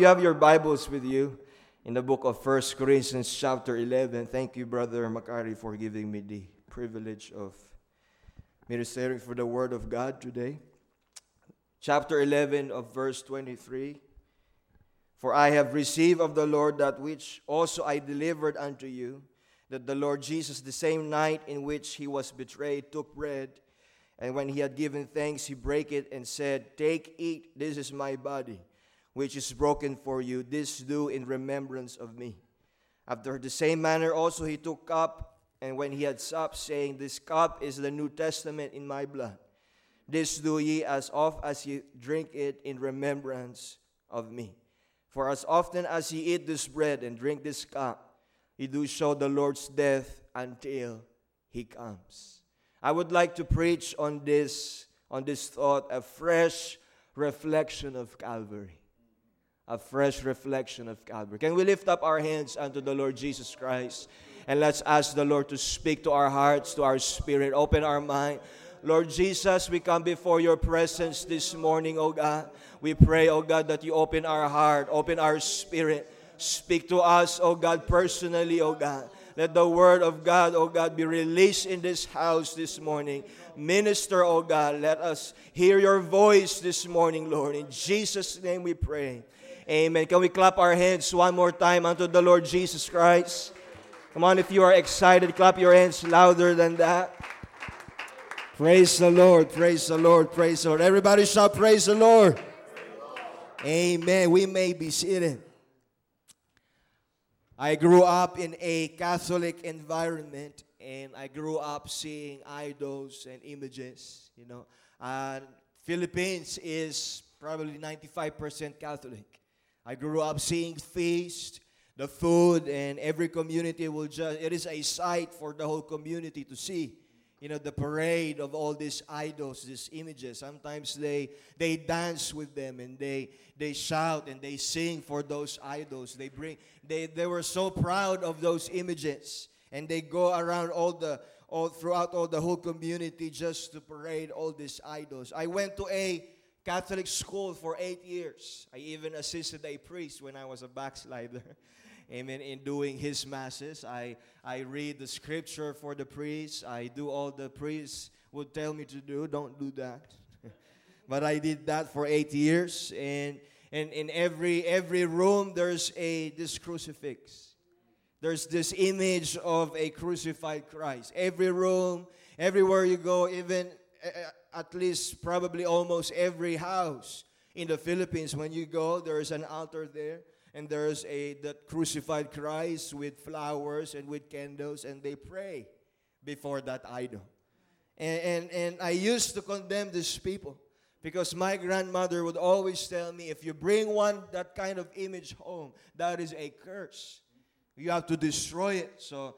you have your Bibles with you, in the book of First Corinthians chapter 11, thank you, Brother Macari, for giving me the privilege of ministering for the Word of God today. Chapter 11 of verse 23, "For I have received of the Lord that which also I delivered unto you, that the Lord Jesus, the same night in which he was betrayed, took bread, and when he had given thanks, he brake it and said, Take, eat, this is my body, which is broken for you. This do in remembrance of me. After the same manner also he took cup, and when he had supped, saying, This cup is the New Testament in my blood. This do ye as oft as ye drink it in remembrance of me. For as often as ye eat this bread and drink this cup, ye do show the Lord's death until he comes." I would like to preach on this thought, a fresh reflection of Calvary. A fresh reflection of Calvary. Can we lift up our hands unto the Lord Jesus Christ? And let's ask the Lord to speak to our hearts, to our spirit. Open our mind. Lord Jesus, we come before your presence this morning, O God. We pray, O God, that you open our heart, open our spirit. Speak to us, O God, personally, O God. Let the word of God, O God, be released in this house this morning. Minister, O God, let us hear your voice this morning, Lord. In Jesus' name we pray. Amen. Can we clap our hands one more time unto the Lord Jesus Christ? Come on, if you are excited, clap your hands louder than that. Praise the Lord, praise the Lord, praise the Lord. Everybody shout, praise the Lord. Praise the Lord. Amen. We may be seated. I grew up in a Catholic environment, and I grew up seeing idols and images, you know. Philippines is probably 95% Catholic. I grew up seeing feast, the food, and every community will just, it is a sight for the whole community to see. You know, the parade of all these idols, these images. Sometimes they dance with them, and they shout and they sing for those idols. They were so proud of those images, and they go around all throughout the whole community just to parade all these idols. I went to a Catholic school for 8 years. I even assisted a priest when I was a backslider. Amen. In doing his masses, I read the scripture for the priest. I do all the priests would tell me to do. Don't do that. But I did that for 8 years, and in every room there's this crucifix. There's this image of a crucified Christ. Every room, everywhere you go, even at least probably almost every house in the Philippines, when you go, there is an altar there, and there is that crucified Christ with flowers and with candles, and they pray before that idol. And I used to condemn these people because my grandmother would always tell me, if you bring that kind of image home, that is a curse. You have to destroy it. So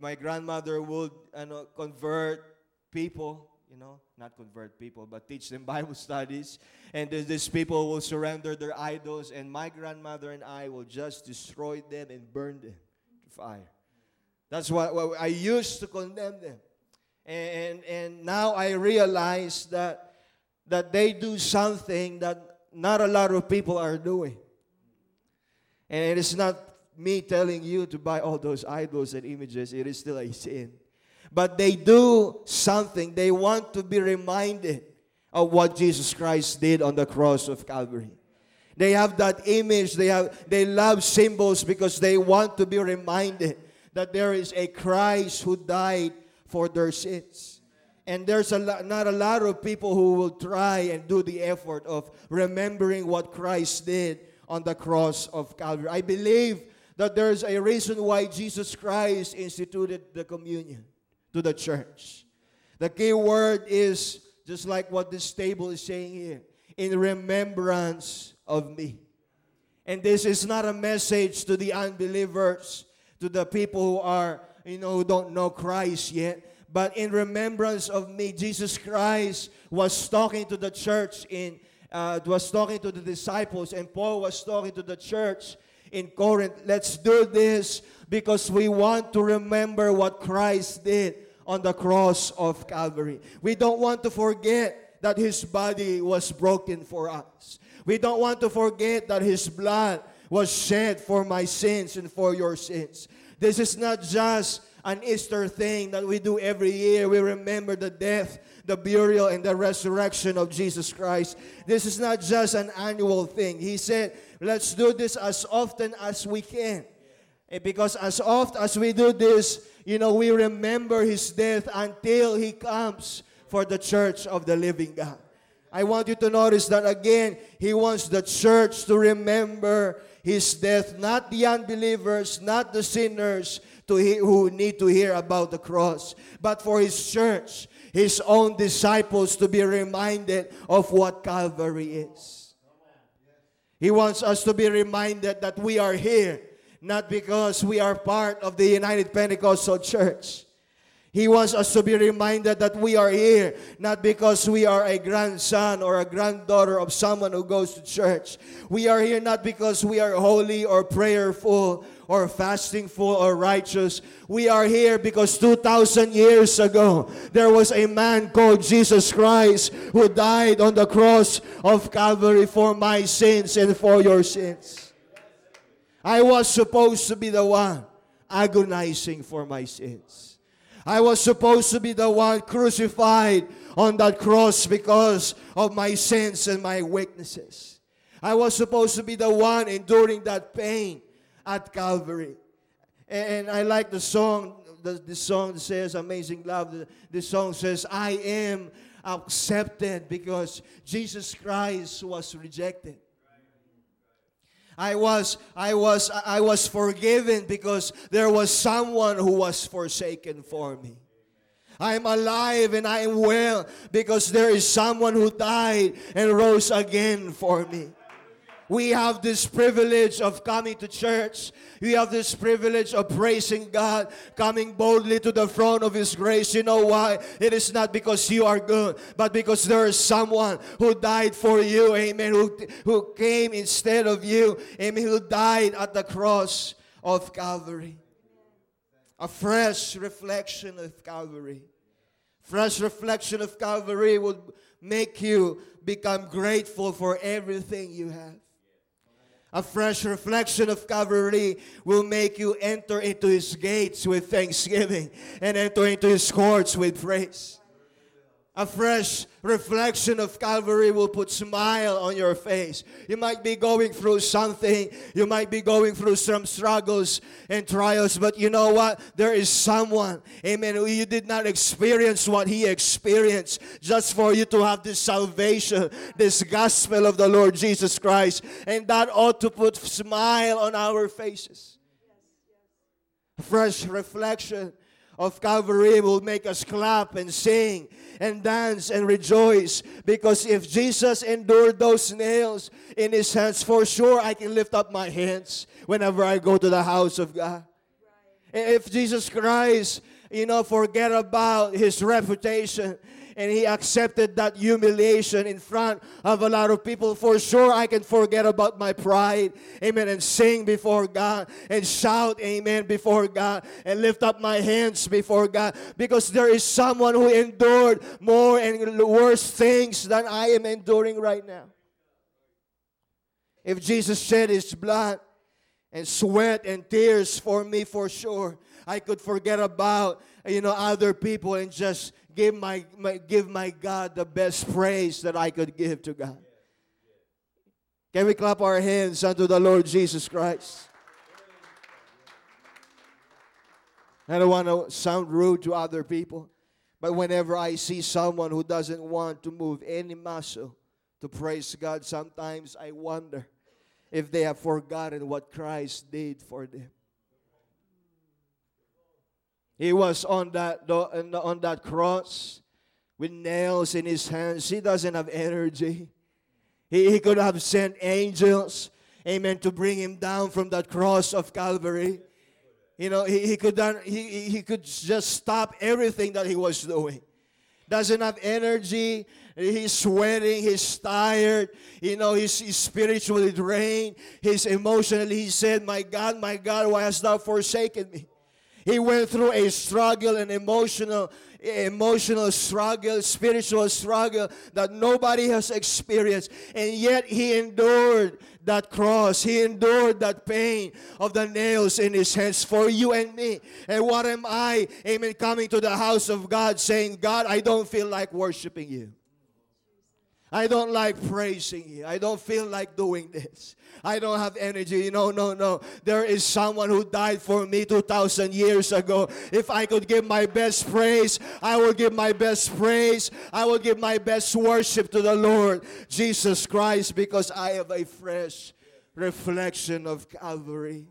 my grandmother would convert people, you know, not convert people, but teach them Bible studies. And these people will surrender their idols, and my grandmother and I will just destroy them and burn them to fire. That's what I used to condemn them. And now I realize that they do something that not a lot of people are doing. And it is not me telling you to buy all those idols and images. It is still a sin. But they do something. They want to be reminded of what Jesus Christ did on the cross of Calvary. They have that image. They love symbols because they want to be reminded that there is a Christ who died for their sins. And there's not a lot of people who will try and do the effort of remembering what Christ did on the cross of Calvary. I believe that there's a reason why Jesus Christ instituted the communion to the church. The key word is just like what this table is saying here, in remembrance of me. And this is not a message to the unbelievers, to the people who are, who don't know Christ yet, but in remembrance of me. Jesus Christ was talking to the church was talking to the disciples, and Paul was talking to the church in Corinth. Let's do this because we want to remember what Christ did on the cross of Calvary. We don't want to forget that his body was broken for us. We don't want to forget that His blood was shed for my sins and for your sins. This is not just an Easter thing that we do every year. We remember the death, the burial, and the resurrection of Jesus Christ. This is not just an annual thing. He said, let's do this as often as we can. And because as often as we do this, you know, we remember His death until He comes for the church of the living God. I want you to notice that again, He wants the church to remember His death, not the unbelievers, not the sinners who need to hear about the cross, but for His church, His own disciples to be reminded of what Calvary is. He wants us to be reminded that we are here, not because we are part of the United Pentecostal Church. He wants us to be reminded that we are here, not because we are a grandson or a granddaughter of someone who goes to church. We are here not because we are holy or prayerful or fastingful or righteous. We are here because 2,000 years ago, there was a man called Jesus Christ who died on the cross of Calvary for my sins and for your sins. I was supposed to be the one agonizing for my sins. I was supposed to be the one crucified on that cross because of my sins and my weaknesses. I was supposed to be the one enduring that pain at Calvary. And I like the song. The song says, Amazing Love. The song says, I am accepted because Jesus Christ was rejected. I was forgiven because there was someone who was forsaken for me. I am alive and I am well because there is someone who died and rose again for me. We have this privilege of coming to church. We have this privilege of praising God, coming boldly to the throne of His grace. You know why? It is not because you are good, but because there is someone who died for you, amen, who came instead of you, amen, who died at the cross of Calvary. A fresh reflection of Calvary. Fresh reflection of Calvary would make you become grateful for everything you have. A fresh reflection of Calvary will make you enter into His gates with thanksgiving and enter into His courts with praise. A fresh reflection of Calvary will put smile on your face. You might be going through something. You might be going through some struggles and trials. But you know what? There is someone, amen, who you did not experience what he experienced just for you to have this salvation, this gospel of the Lord Jesus Christ. And that ought to put smile on our faces. Fresh reflection of Calvary will make us clap and sing and dance and rejoice, because if Jesus endured those nails in His hands, for sure I can lift up my hands whenever I go to the house of God. Right. If Jesus Christ, you know, forget about His reputation and He accepted that humiliation in front of a lot of people, for sure I can forget about my pride, amen, and sing before God and shout, amen, before God and lift up my hands before God, because there is someone who endured more and worse things than I am enduring right now. If Jesus shed His blood and sweat and tears for me, for sure I could forget about, you know, other people and just give my God the best praise that I could give to God. Can we clap our hands unto the Lord Jesus Christ? I don't want to sound rude to other people, but whenever I see someone who doesn't want to move any muscle to praise God, sometimes I wonder if they have forgotten what Christ did for them. He was on that cross with nails in His hands. He doesn't have energy. He could have sent angels, amen, to bring Him down from that cross of Calvary. You know, he could just stop everything that he was doing. Doesn't have energy. He's sweating. He's tired. You know, he's spiritually drained. He's emotionally. He said, "My God, why hast thou forsaken me?" He went through a struggle, an emotional struggle, spiritual struggle that nobody has experienced. And yet he endured that cross. He endured that pain of the nails in his hands for you and me. And what am I, amen, coming to the house of God saying, God, I don't feel like worshiping you. I don't like praising you. I don't feel like doing this. I don't have energy. You know, no. There is someone who died for me 2,000 years ago. If I could give my best praise, I will give my best praise. I will give my best worship to the Lord Jesus Christ, because I have a fresh reflection of Calvary.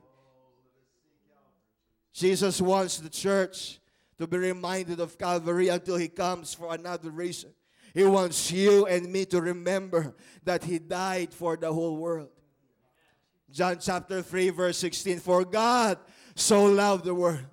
Jesus wants the church to be reminded of Calvary until he comes for another reason. He wants you and me to remember that he died for the whole world. John chapter 3 verse 16, for God so loved the world,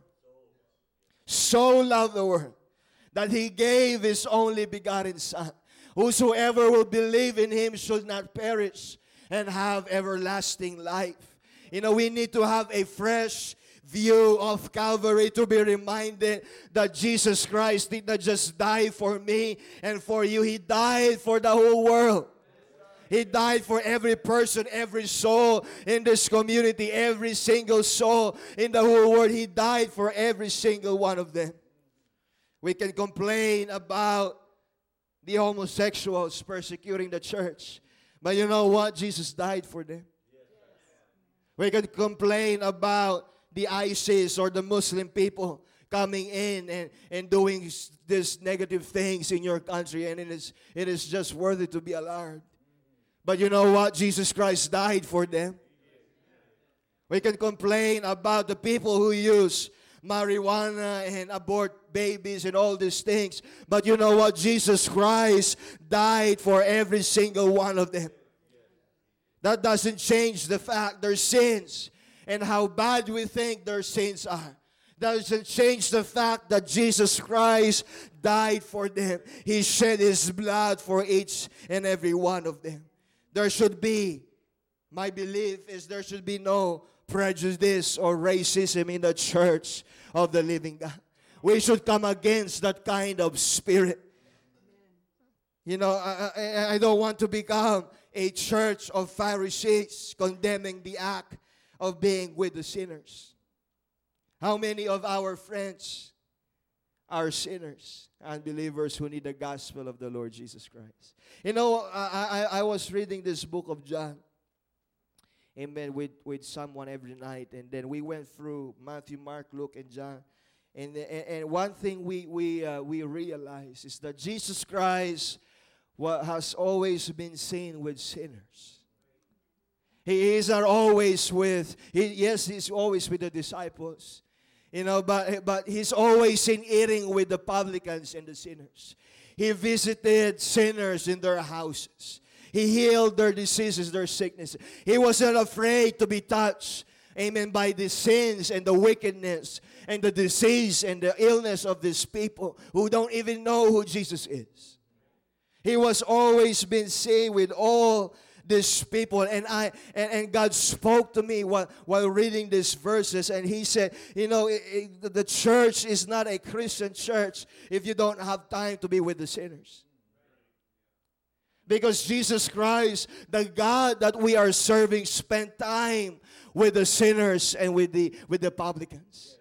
that he gave his only begotten Son. Whosoever will believe in him should not perish and have everlasting life. You know, we need to have a fresh view of Calvary to be reminded that Jesus Christ did not just die for me and for you. He died for the whole world. He died for every person, every soul in this community, every single soul in the whole world. He died for every single one of them. We can complain about the homosexuals persecuting the church, but you know what? Jesus died for them. We can complain about the ISIS or the Muslim people coming in and doing these negative things in your country, and it is just worthy to be alarmed. But you know what? Jesus Christ died for them. We can complain about the people who use marijuana and abort babies and all these things, but you know what? Jesus Christ died for every single one of them. That doesn't change the fact their sins and how bad we think their sins are. That doesn't change the fact that Jesus Christ died for them. He shed his blood for each and every one of them. There should be, my belief is, there should be no prejudice or racism in the church of the living God. We should come against that kind of spirit. You know, I don't want to become a church of Pharisees condemning the act of being with the sinners. How many of our friends are sinners, unbelievers who need the gospel of the Lord Jesus Christ? You know, I was reading this book of John, amen, with someone every night, and then we went through Matthew, Mark, Luke, and John, and one thing we realized is that Jesus Christ has always been seen with sinners. He is always with, he's always with the disciples, you know, but he's always in eating with the publicans and the sinners. He visited sinners in their houses. He healed their diseases, their sicknesses. He wasn't afraid to be touched, amen, by the sins and the wickedness and the disease and the illness of these people who don't even know who Jesus is. He was always been seen with all these people, and God spoke to me while reading these verses, and he said, you know, the church is not a Christian church if you don't have time to be with the sinners. Because Jesus Christ, the God that we are serving, spent time with the sinners and with the publicans.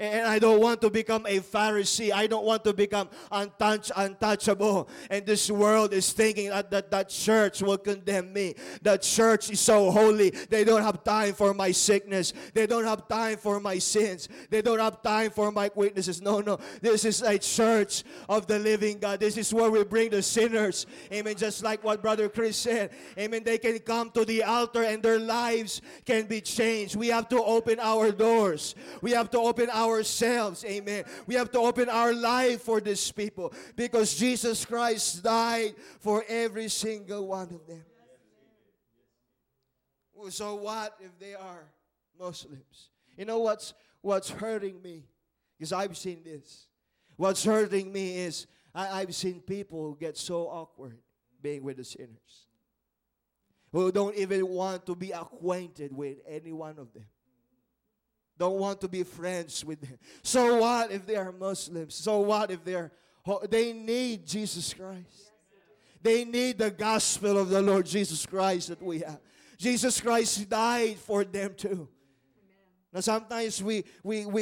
And I don't want to become a Pharisee. I don't want to become untouchable. And this world is thinking that church will condemn me. That church is so holy. They don't have time for my sickness. They don't have time for my sins. They don't have time for my weaknesses. No. This is a church of the living God. This is where we bring the sinners. Amen. Just like what Brother Chris said. Amen. They can come to the altar and their lives can be changed. We have to open our doors. We have to open ourselves, amen. We have to open our life for these people, because Jesus Christ died for every single one of them. So what if they are Muslims? You know what's hurting me? Because I've seen this. What's hurting me is I've seen people who get so awkward being with the sinners, who don't even want to be acquainted with any one of them. don't want to be friends with them. So what if they are Muslims? So what if they need Jesus Christ? They need the gospel of the Lord Jesus Christ that we have. Jesus Christ died for them too. Now sometimes we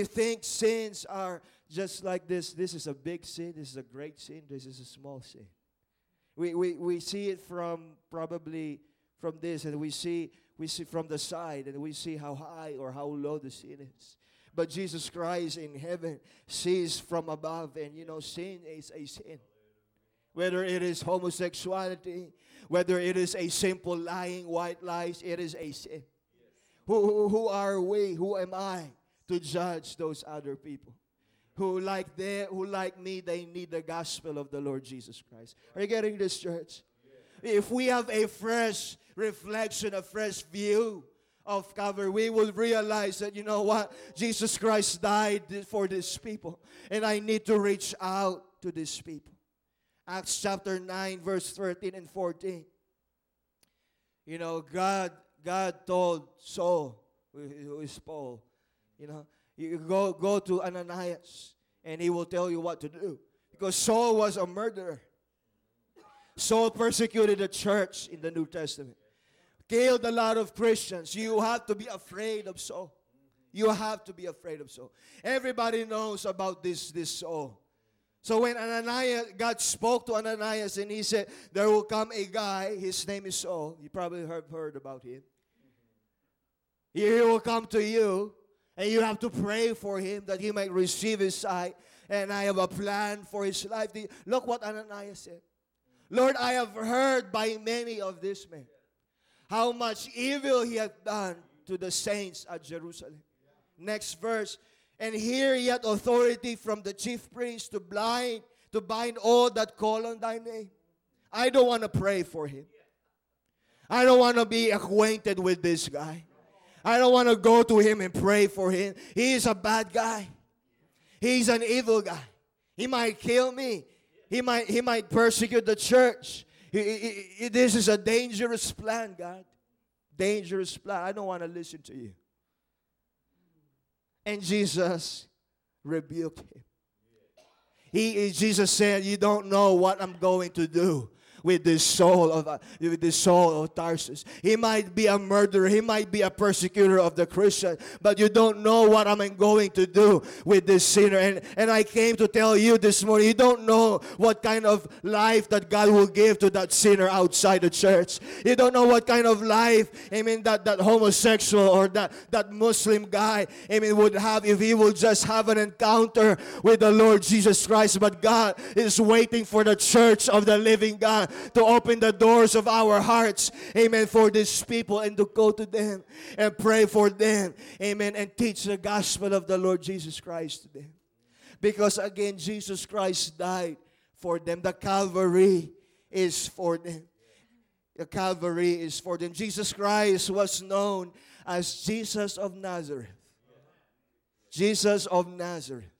think sins are just like this. This is a big sin. This is a great sin. This is a small sin. We see it from this, and we see from the side, and we see how high or how low the sin is. But Jesus Christ in heaven sees from above, and you know sin is a sin. Whether it is homosexuality, whether it is a simple lying, white lies, it is a sin. Who are we? Who am I to judge those other people? Who like me, they need the gospel of the Lord Jesus Christ. Are you getting this, church? Yeah. If we have a fresh reflection, a fresh view of Calvary, we will realize that, you know what? Jesus Christ died for these people. And I need to reach out to these people. Acts chapter 9, verse 13 and 14. You know, God told Saul, who is Paul, you know, you go to Ananias and he will tell you what to do. Because Saul was a murderer. Saul persecuted the church in the New Testament. Killed a lot of Christians. You have to be afraid of Saul. You have to be afraid of Saul. Everybody knows about this Saul. So when God spoke to Ananias and he said, there will come a guy, his name is Saul. You probably heard about him. He will come to you and you have to pray for him that he might receive his sight. And I have a plan for his life. Look what Ananias said. Lord, I have heard by many of this man how much evil he hath done to the saints at Jerusalem. Next verse. And here he had authority from the chief priest to bind all that call on thy name. I don't want to pray for him. I don't want to be acquainted with this guy. I don't want to go to him and pray for him. He is a bad guy. He's an evil guy. He might kill me. He might persecute the church. This is a dangerous plan, God. Dangerous plan. I don't want to listen to you. And Jesus rebuked him. Jesus said, you don't know what I'm going to do with this soul of Tarsus. He might be a murderer. He might be a persecutor of the Christian. But you don't know what I'm going to do with this sinner. And I came to tell you this morning, you don't know what kind of life that God will give to that sinner outside the church. You don't know what kind of life, that homosexual or that Muslim guy, would have if he would just have an encounter with the Lord Jesus Christ. But God is waiting for the church of the living God to open the doors of our hearts, amen, for these people and to go to them and pray for them, amen, and teach the gospel of the Lord Jesus Christ to them. Because again, Jesus Christ died for them. The Calvary is for them. The Calvary is for them. Jesus Christ was known as Jesus of Nazareth. Jesus of Nazareth.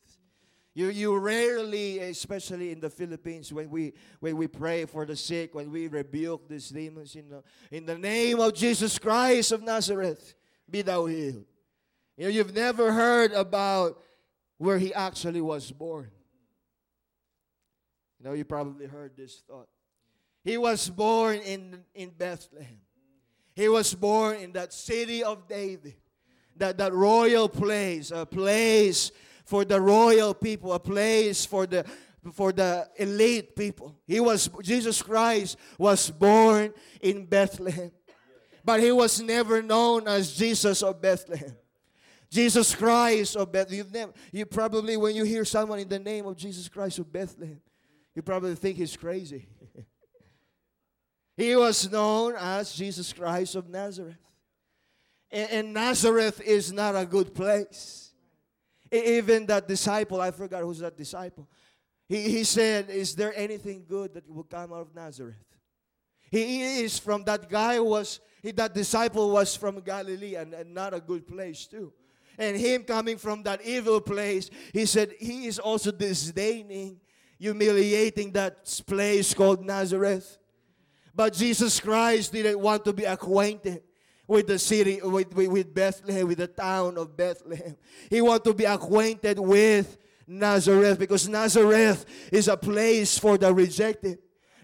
You rarely, especially in the Philippines, when we pray for the sick, when we rebuke these demons, in the name of Jesus Christ of Nazareth, be thou healed. You've never heard about where he actually was born. You probably heard this thought. He was born in Bethlehem. He was born in that city of David, that royal place, a place for the royal people, a place for the elite people. Jesus Christ was born in Bethlehem. But he was never known as Jesus of Bethlehem. Jesus Christ of Bethlehem. You probably, when you hear someone in the name of Jesus Christ of Bethlehem, you probably think he's crazy. He was known as Jesus Christ of Nazareth. And Nazareth is not a good place. Even that disciple, I forgot who's that disciple. He said, is there anything good that will come out of Nazareth? That disciple was from Galilee and not a good place too. And him coming from that evil place, he said he is also disdaining, humiliating that place called Nazareth. But Jesus Christ didn't want to be acquainted with the city, with Bethlehem, with the town of Bethlehem. He wants to be acquainted with Nazareth, because Nazareth is a place for the rejected.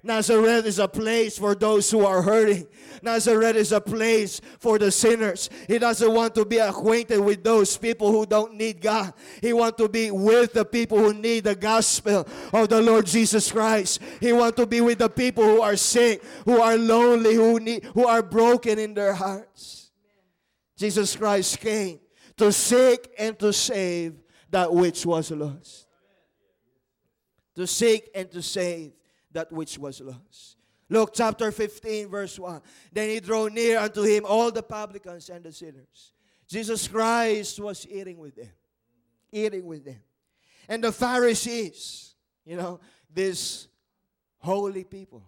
Nazareth is a place for those who are hurting. Nazareth is a place for the sinners. He doesn't want to be acquainted with those people who don't need God. He wants to be with the people who need the gospel of the Lord Jesus Christ. He wants to be with the people who are sick, who are lonely, who are broken in their hearts. Jesus Christ came to seek and to save that which was lost. To seek and to save that which was lost. Luke chapter 15 verse 1. Then he drew near unto him all the publicans and the sinners. Jesus Christ was eating with them. Eating with them. And the Pharisees, you know, these holy people.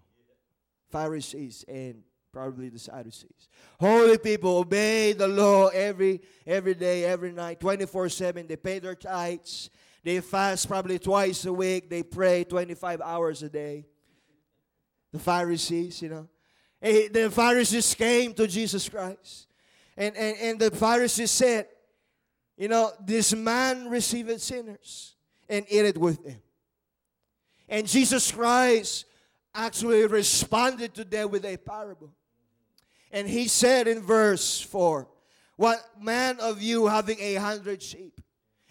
Pharisees and probably the Sadducees. Holy people obey the law every day, every night, 24/7. They pay their tithes. They fast probably twice a week. They pray 25 hours a day. The Pharisees, you know. The Pharisees came to Jesus Christ. And the Pharisees said, you know, this man receiveth sinners and eateth with them. And Jesus Christ actually responded to them with a parable. And he said in verse 4, what man of you having 100 sheep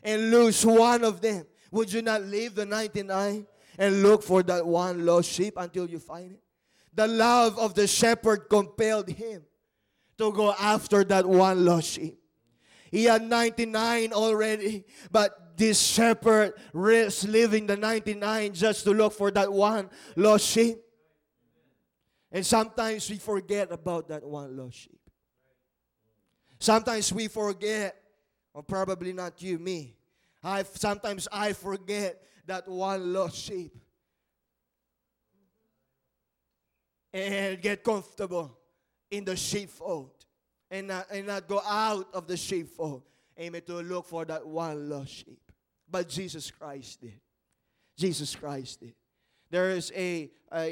and lose one of them, would you not leave the 99 and look for that one lost sheep until you find it? The love of the shepherd compelled him to go after that one lost sheep. He had 99 already, but this shepherd risks leaving the 99 just to look for that one lost sheep. And sometimes we forget about that one lost sheep. Sometimes we forget, or probably not you, me. Sometimes I forget that one lost sheep and get comfortable in the sheepfold and not go out of the sheepfold, aiming to look for that one lost sheep. But Jesus Christ did. Jesus Christ did. There is a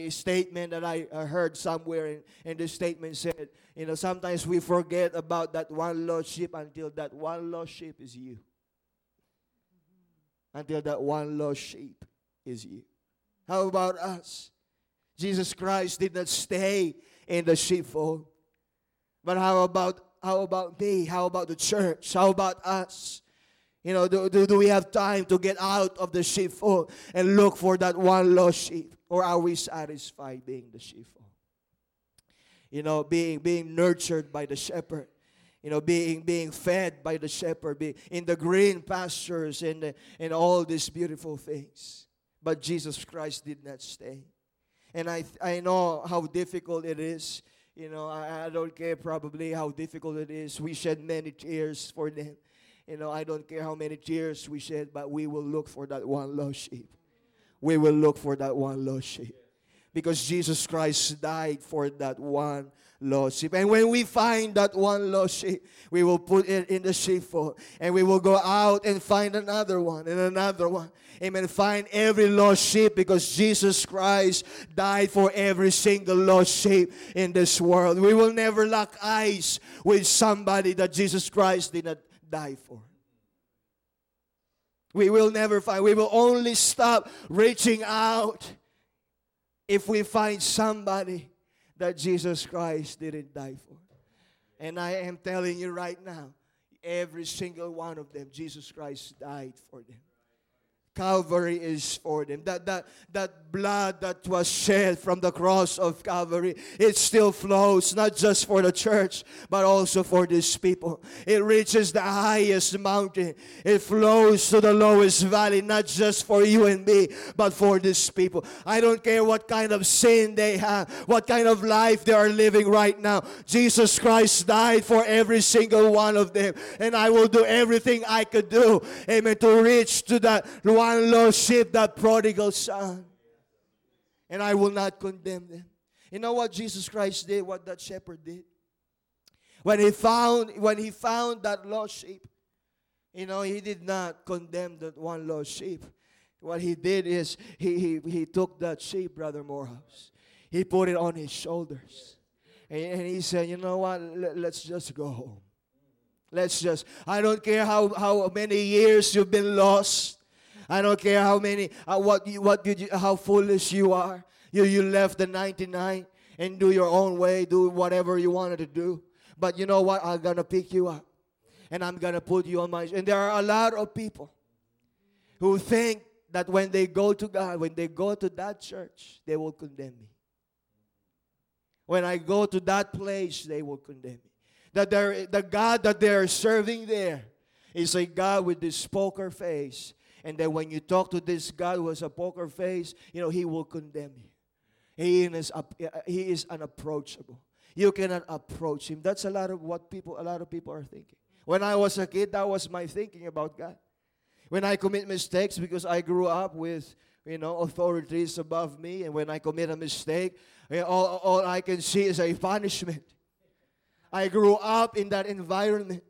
statement that I heard somewhere, and the statement said, you know, sometimes we forget about that one lost sheep until that one lost sheep is you. Until that one lost sheep is you. How about us? Jesus Christ did not stay in the sheepfold. But how about me? How about the church? How about us? You know, do we have time to get out of the sheepfold and look for that one lost sheep? Or are we satisfied being the sheepfold? You know, being nurtured by the shepherd. You know, being fed by the shepherd. Being in the green pastures and all these beautiful things. But Jesus Christ did not stay. And I know how difficult it is. You know, I don't care probably how difficult it is. We shed many tears for them. You know, I don't care how many tears we shed, but we will look for that one lost sheep. We will look for that one lost sheep. Because Jesus Christ died for that one lost sheep. And when we find that one lost sheep, we will put it in the sheepfold. And we will go out and find another one and another one. Amen. Find every lost sheep, because Jesus Christ died for every single lost sheep in this world. We will never lock eyes with somebody that Jesus Christ did not die for. We will never find. We will only stop reaching out if we find somebody that Jesus Christ didn't die for. And I am telling you right now, every single one of them, Jesus Christ died for them. Calvary is for them. That blood that was shed from the cross of Calvary, it still flows, not just for the church, but also for these people. It reaches the highest mountain. It flows to the lowest valley, not just for you and me, but for these people. I don't care what kind of sin they have, what kind of life they are living right now. Jesus Christ died for every single one of them. And I will do everything I could do, amen, to reach to that one lost sheep, that prodigal son. And I will not condemn them. You know what Jesus Christ did, what that shepherd did? When he found that lost sheep, you know, he did not condemn that one lost sheep. What he did is he took that sheep, Brother Morehouse. He put it on his shoulders. And he said, you know what, let's just go home. Let's just, I don't care how many years you've been lost. I don't care how many, how foolish you are. You left the 99 and do your own way, do whatever you wanted to do. But you know what, I'm going to pick you up. And I'm going to put you on my, and there are a lot of people who think that when they go to God, when they go to that church, they will condemn me. When I go to that place, they will condemn me. That the God that they are serving there is a God with this poker face. And then when you talk to this God who has a poker face, you know, he will condemn you. He is unapproachable. You cannot approach him. That's a lot of people are thinking. When I was a kid, that was my thinking about God. When I commit mistakes, because I grew up with, you know, authorities above me, and when I commit a mistake, all I can see is a punishment. I grew up in that environment.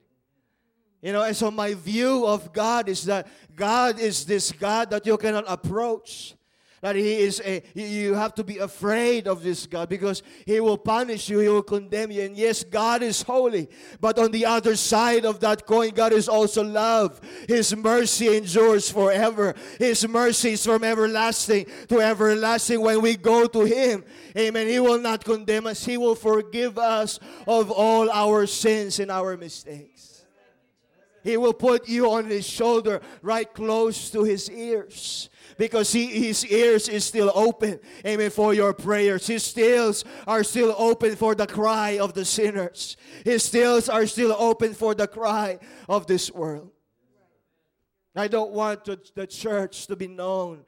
You know, and so my view of God is that God is this God that you cannot approach. That he is you have to be afraid of this God because he will punish you, he will condemn you. And yes, God is holy. But on the other side of that coin, God is also love. His mercy endures forever. His mercy is from everlasting to everlasting when we go to him. Amen. He will not condemn us. He will forgive us of all our sins and our mistakes. He will put you on his shoulder right close to his ears. Because his ears is still open, amen, for your prayers. His ears are still open for the cry of the sinners. His ears are still open for the cry of this world. I don't want the church to be known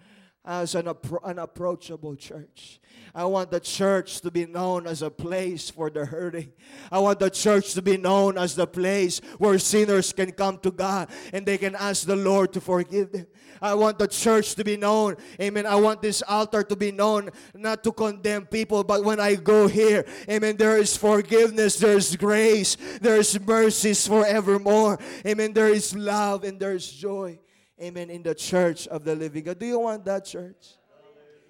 as an unapproachable church. I want the church to be known as a place for the hurting. I want the church to be known as the place where sinners can come to God and they can ask the Lord to forgive them. I want the church to be known, amen. I want this altar to be known not to condemn people, but when I go here, amen, there is forgiveness, there is grace, there is mercies forevermore. Amen, there is love and there is joy. Amen, in the church of the living God. Do you want that church?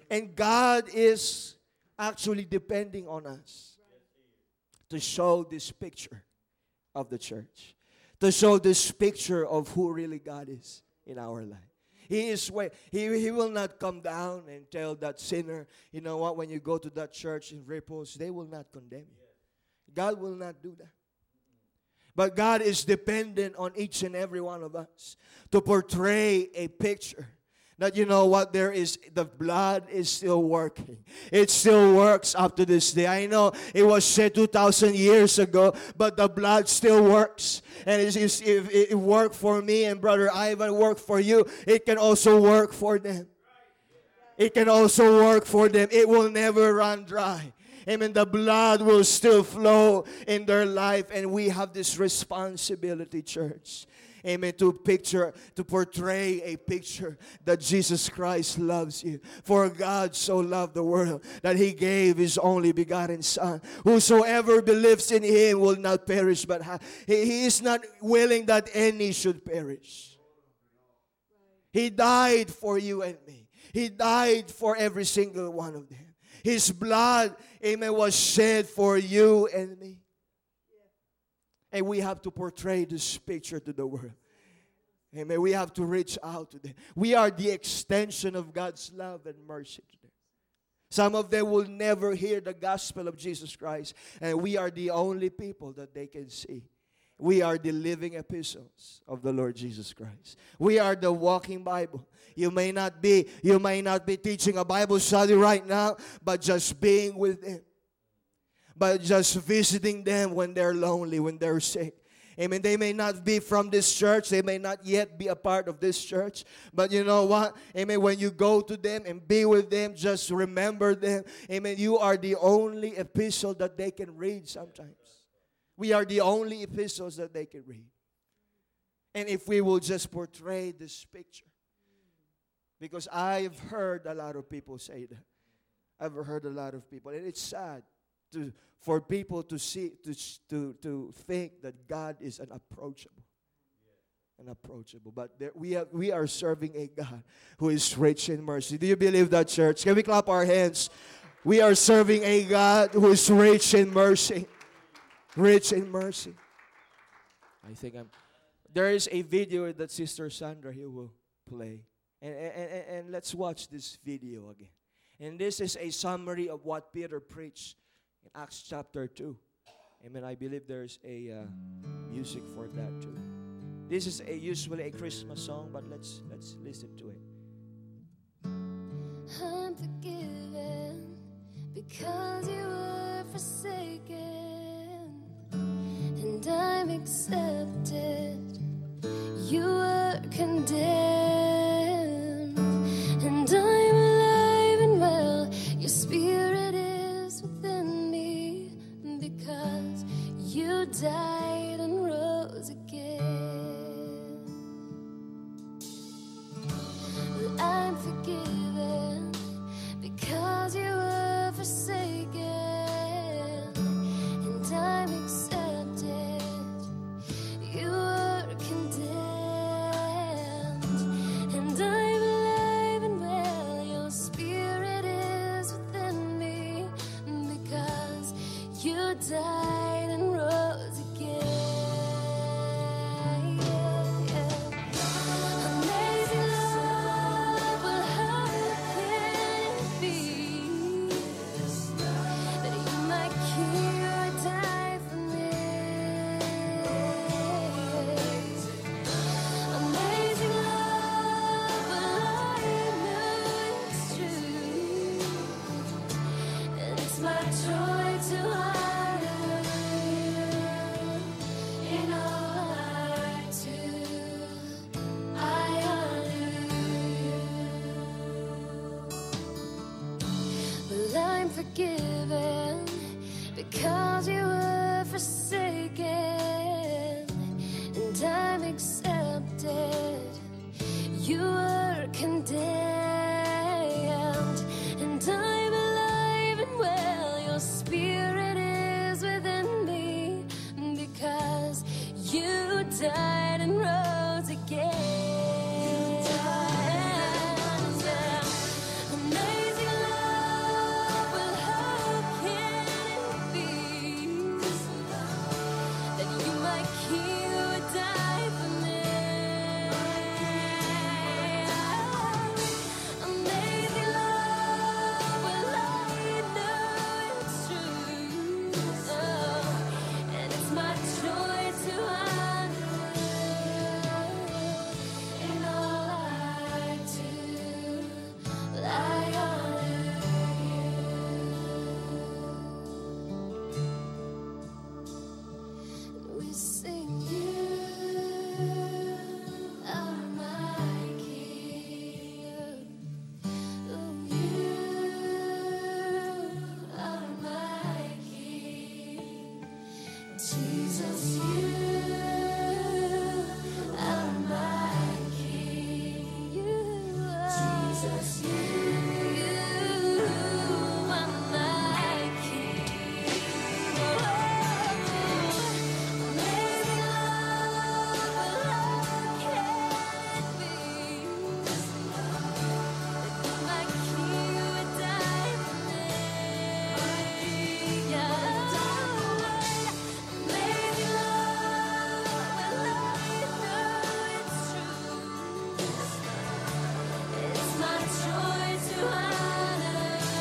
And God is actually depending on us to show this picture of the church, to show this picture of who really God is in our life. He is way. He will not come down and tell that sinner, you know what, when you go to that church in repose, they will not condemn you. God will not do that. But God is dependent on each and every one of us to portray a picture that, you know what, there is, the blood is still working. It still works up to this day. I know it was said 2,000 years ago, but the blood still works. And if it worked for me and Brother Ivan, worked for you, it can also work for them. It can also work for them. It will never run dry. Amen. The blood will still flow in their life, and we have this responsibility, church. Amen. To portray a picture that Jesus Christ loves you. For God so loved the world that he gave his only begotten Son. Whosoever believes in him will not perish, but he is not willing that any should perish. He died for you and me. He died for every single one of them. His blood, amen, was shed for you and me. And we have to portray this picture to the world. Amen. We have to reach out to them. We are the extension of God's love and mercy to them. Some of them will never hear the gospel of Jesus Christ. And we are the only people that they can see. We are the living epistles of the Lord Jesus Christ. We are the walking Bible. You may not be teaching a Bible study right now, but just being with them. But just visiting them when they're lonely, when they're sick. Amen. They may not be from this church. They may not yet be a part of this church. But you know what? Amen. When you go to them and be with them, just remember them. Amen. You are the only epistle that they can read sometimes. We are the only epistles that they can read. And if we will just portray this picture. Because I've heard a lot of people say that. I've heard a lot of people. And it's sad for people to see, to think that God is unapproachable. Unapproachable. But we are serving a God who is rich in mercy. Do you believe that, church? Can we clap our hands We are serving a God who is rich in mercy. Rich in mercy. I think I'm... There is a video that Sister Sandra here will play. And let's watch this video again. And this is a summary of what Peter preached in Acts chapter 2. Amen. I believe there's a music for that too. This is usually a Christmas song, but let's listen to it. I'm forgiven because you were forsaken, and I'm accepted. You were condemned, and I'm alive and well. Your spirit is within me because you died and rose again. Well, I'm forgiven because you were forsaken, and I'm accepted. You were condemned. Died and rose again. Yeah. Amazing love, well, how can it be that you, my King, would die for me? Amazing love, well, I know it's true, and it's my joy to hide.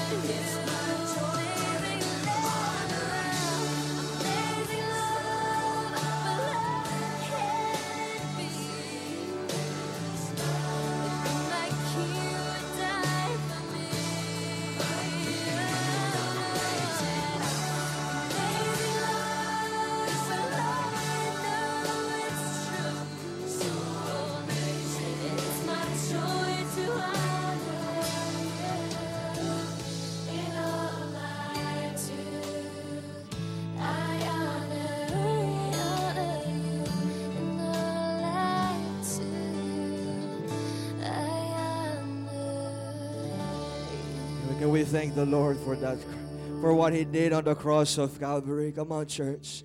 Forgiven because you were forsaken, and I'm accepted. You were condemned, and I'm alive and well. Your spirit is within me because you died and rose again. We thank the Lord for that, for what He did on the cross of Calvary. Come on, church.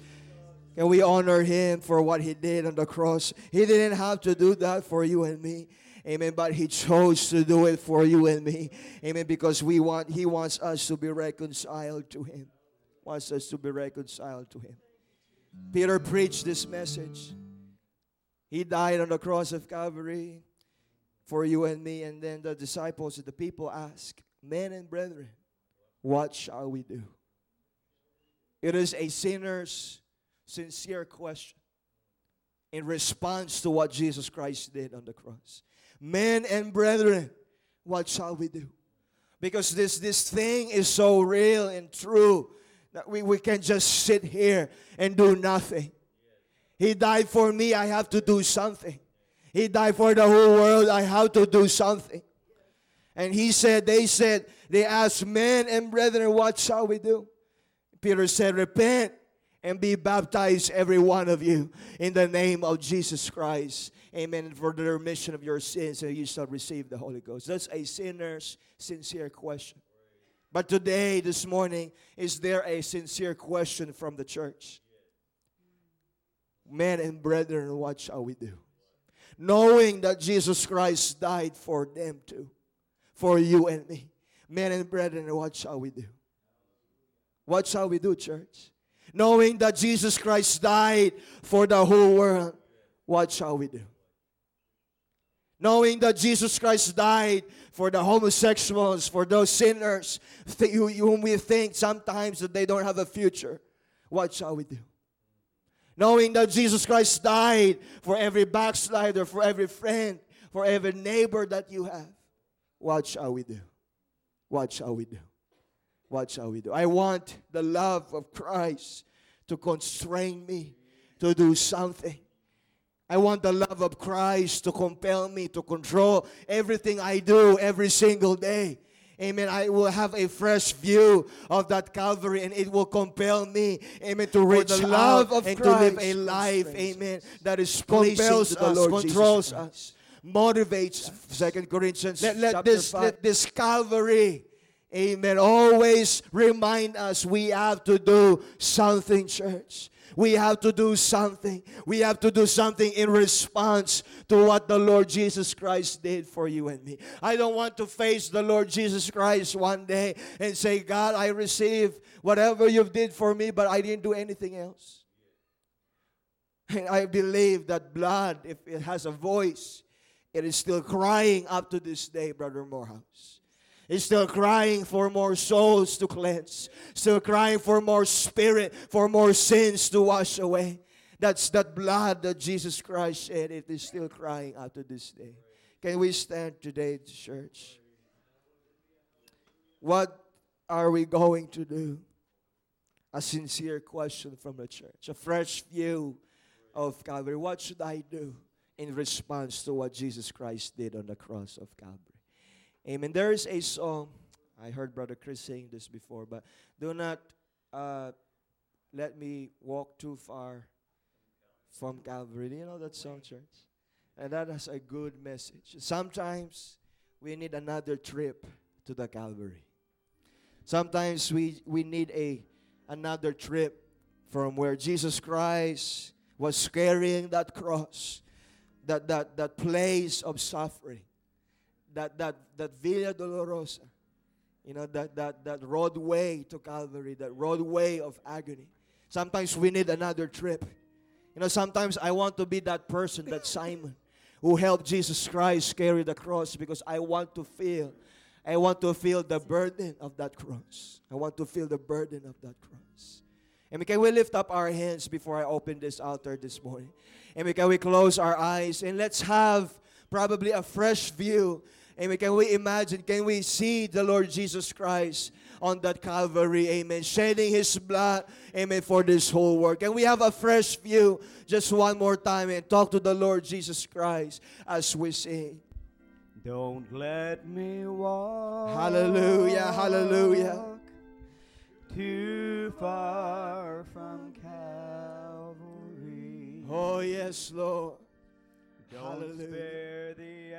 Can we honor Him for what He did on the cross? He didn't have to do that for you and me. Amen. But he chose to do it for you and me. Amen. Because he wants us to be reconciled to him. Wants us to be reconciled to him. Peter preached this message. He died on the cross of Calvary for you and me. And then the disciples, the people ask, men and brethren, what shall we do? It is a sinner's sincere question in response to what Jesus Christ did on the cross. Men and brethren, what shall we do? Because this thing is so real and true that we can just sit here and do nothing. He died for me, I have to do something. He died for the whole world, I have to do something. And he said, they asked, men and brethren, what shall we do? Peter said, repent and be baptized, every one of you, in the name of Jesus Christ. Amen. For the remission of your sins, and you shall receive the Holy Ghost. That's a sinner's sincere question. But today, this morning, is there a sincere question from the church? Men and brethren, what shall we do? Knowing that Jesus Christ died for them too, for you and me. Men and brethren, what shall we do? What shall we do, church? Knowing that Jesus Christ died for the whole world, what shall we do? Knowing that Jesus Christ died for the homosexuals, for those sinners whom we think sometimes that they don't have a future, what shall we do? Knowing that Jesus Christ died for every backslider, for every friend, for every neighbor that you have, what shall we do? What shall we do? What shall we do? I want the love of Christ to constrain me to do something. I want the love of Christ to compel me to control everything I do every single day. Amen. I will have a fresh view of that Calvary, and it will compel me, amen, to reach out and to live a life, amen, that is compels us, controls us, motivates. 2 Corinthians let this Calvary, amen, always remind us we have to do something, church. We have to do something. We have to do something in response to what the Lord Jesus Christ did for you and me. I don't want to face the Lord Jesus Christ one day and say, God, I receive whatever you did for me, but I didn't do anything else. And I believe that blood, if it has a voice, it is still crying up to this day, Brother Morehouse. It's still crying for more souls to cleanse. Still crying for more spirit, for more sins to wash away. That's that blood that Jesus Christ shed. It is still crying out to this day. Can we stand today, church? What are we going to do? A sincere question from the church. A fresh view of Calvary. What should I do in response to what Jesus Christ did on the cross of Calvary? Amen. There is a song, I heard Brother Chris saying this before, but do not let me walk too far from Calvary. Do you know that song, church? And that has a good message. Sometimes we need another trip to the Calvary. Sometimes we need another trip from where Jesus Christ was carrying that cross, that place of suffering. That Vía Dolorosa, you know, that roadway to Calvary, that roadway of agony. Sometimes we need another trip. You know, sometimes I want to be that person, that Simon, who helped Jesus Christ carry the cross, because I want to feel the burden of that cross. I want to feel the burden of that cross. And can we lift up our hands before I open this altar this morning? And can we close our eyes and let's have probably a fresh view. Amen. Can we imagine? Can we see the Lord Jesus Christ on that Calvary? Amen. Shedding His blood. Amen. For this whole world. Can we have a fresh view just one more time and talk to the Lord Jesus Christ as we sing? Don't let me walk. Hallelujah. Hallelujah. Too far from Calvary. Oh yes, Lord. Don't spare the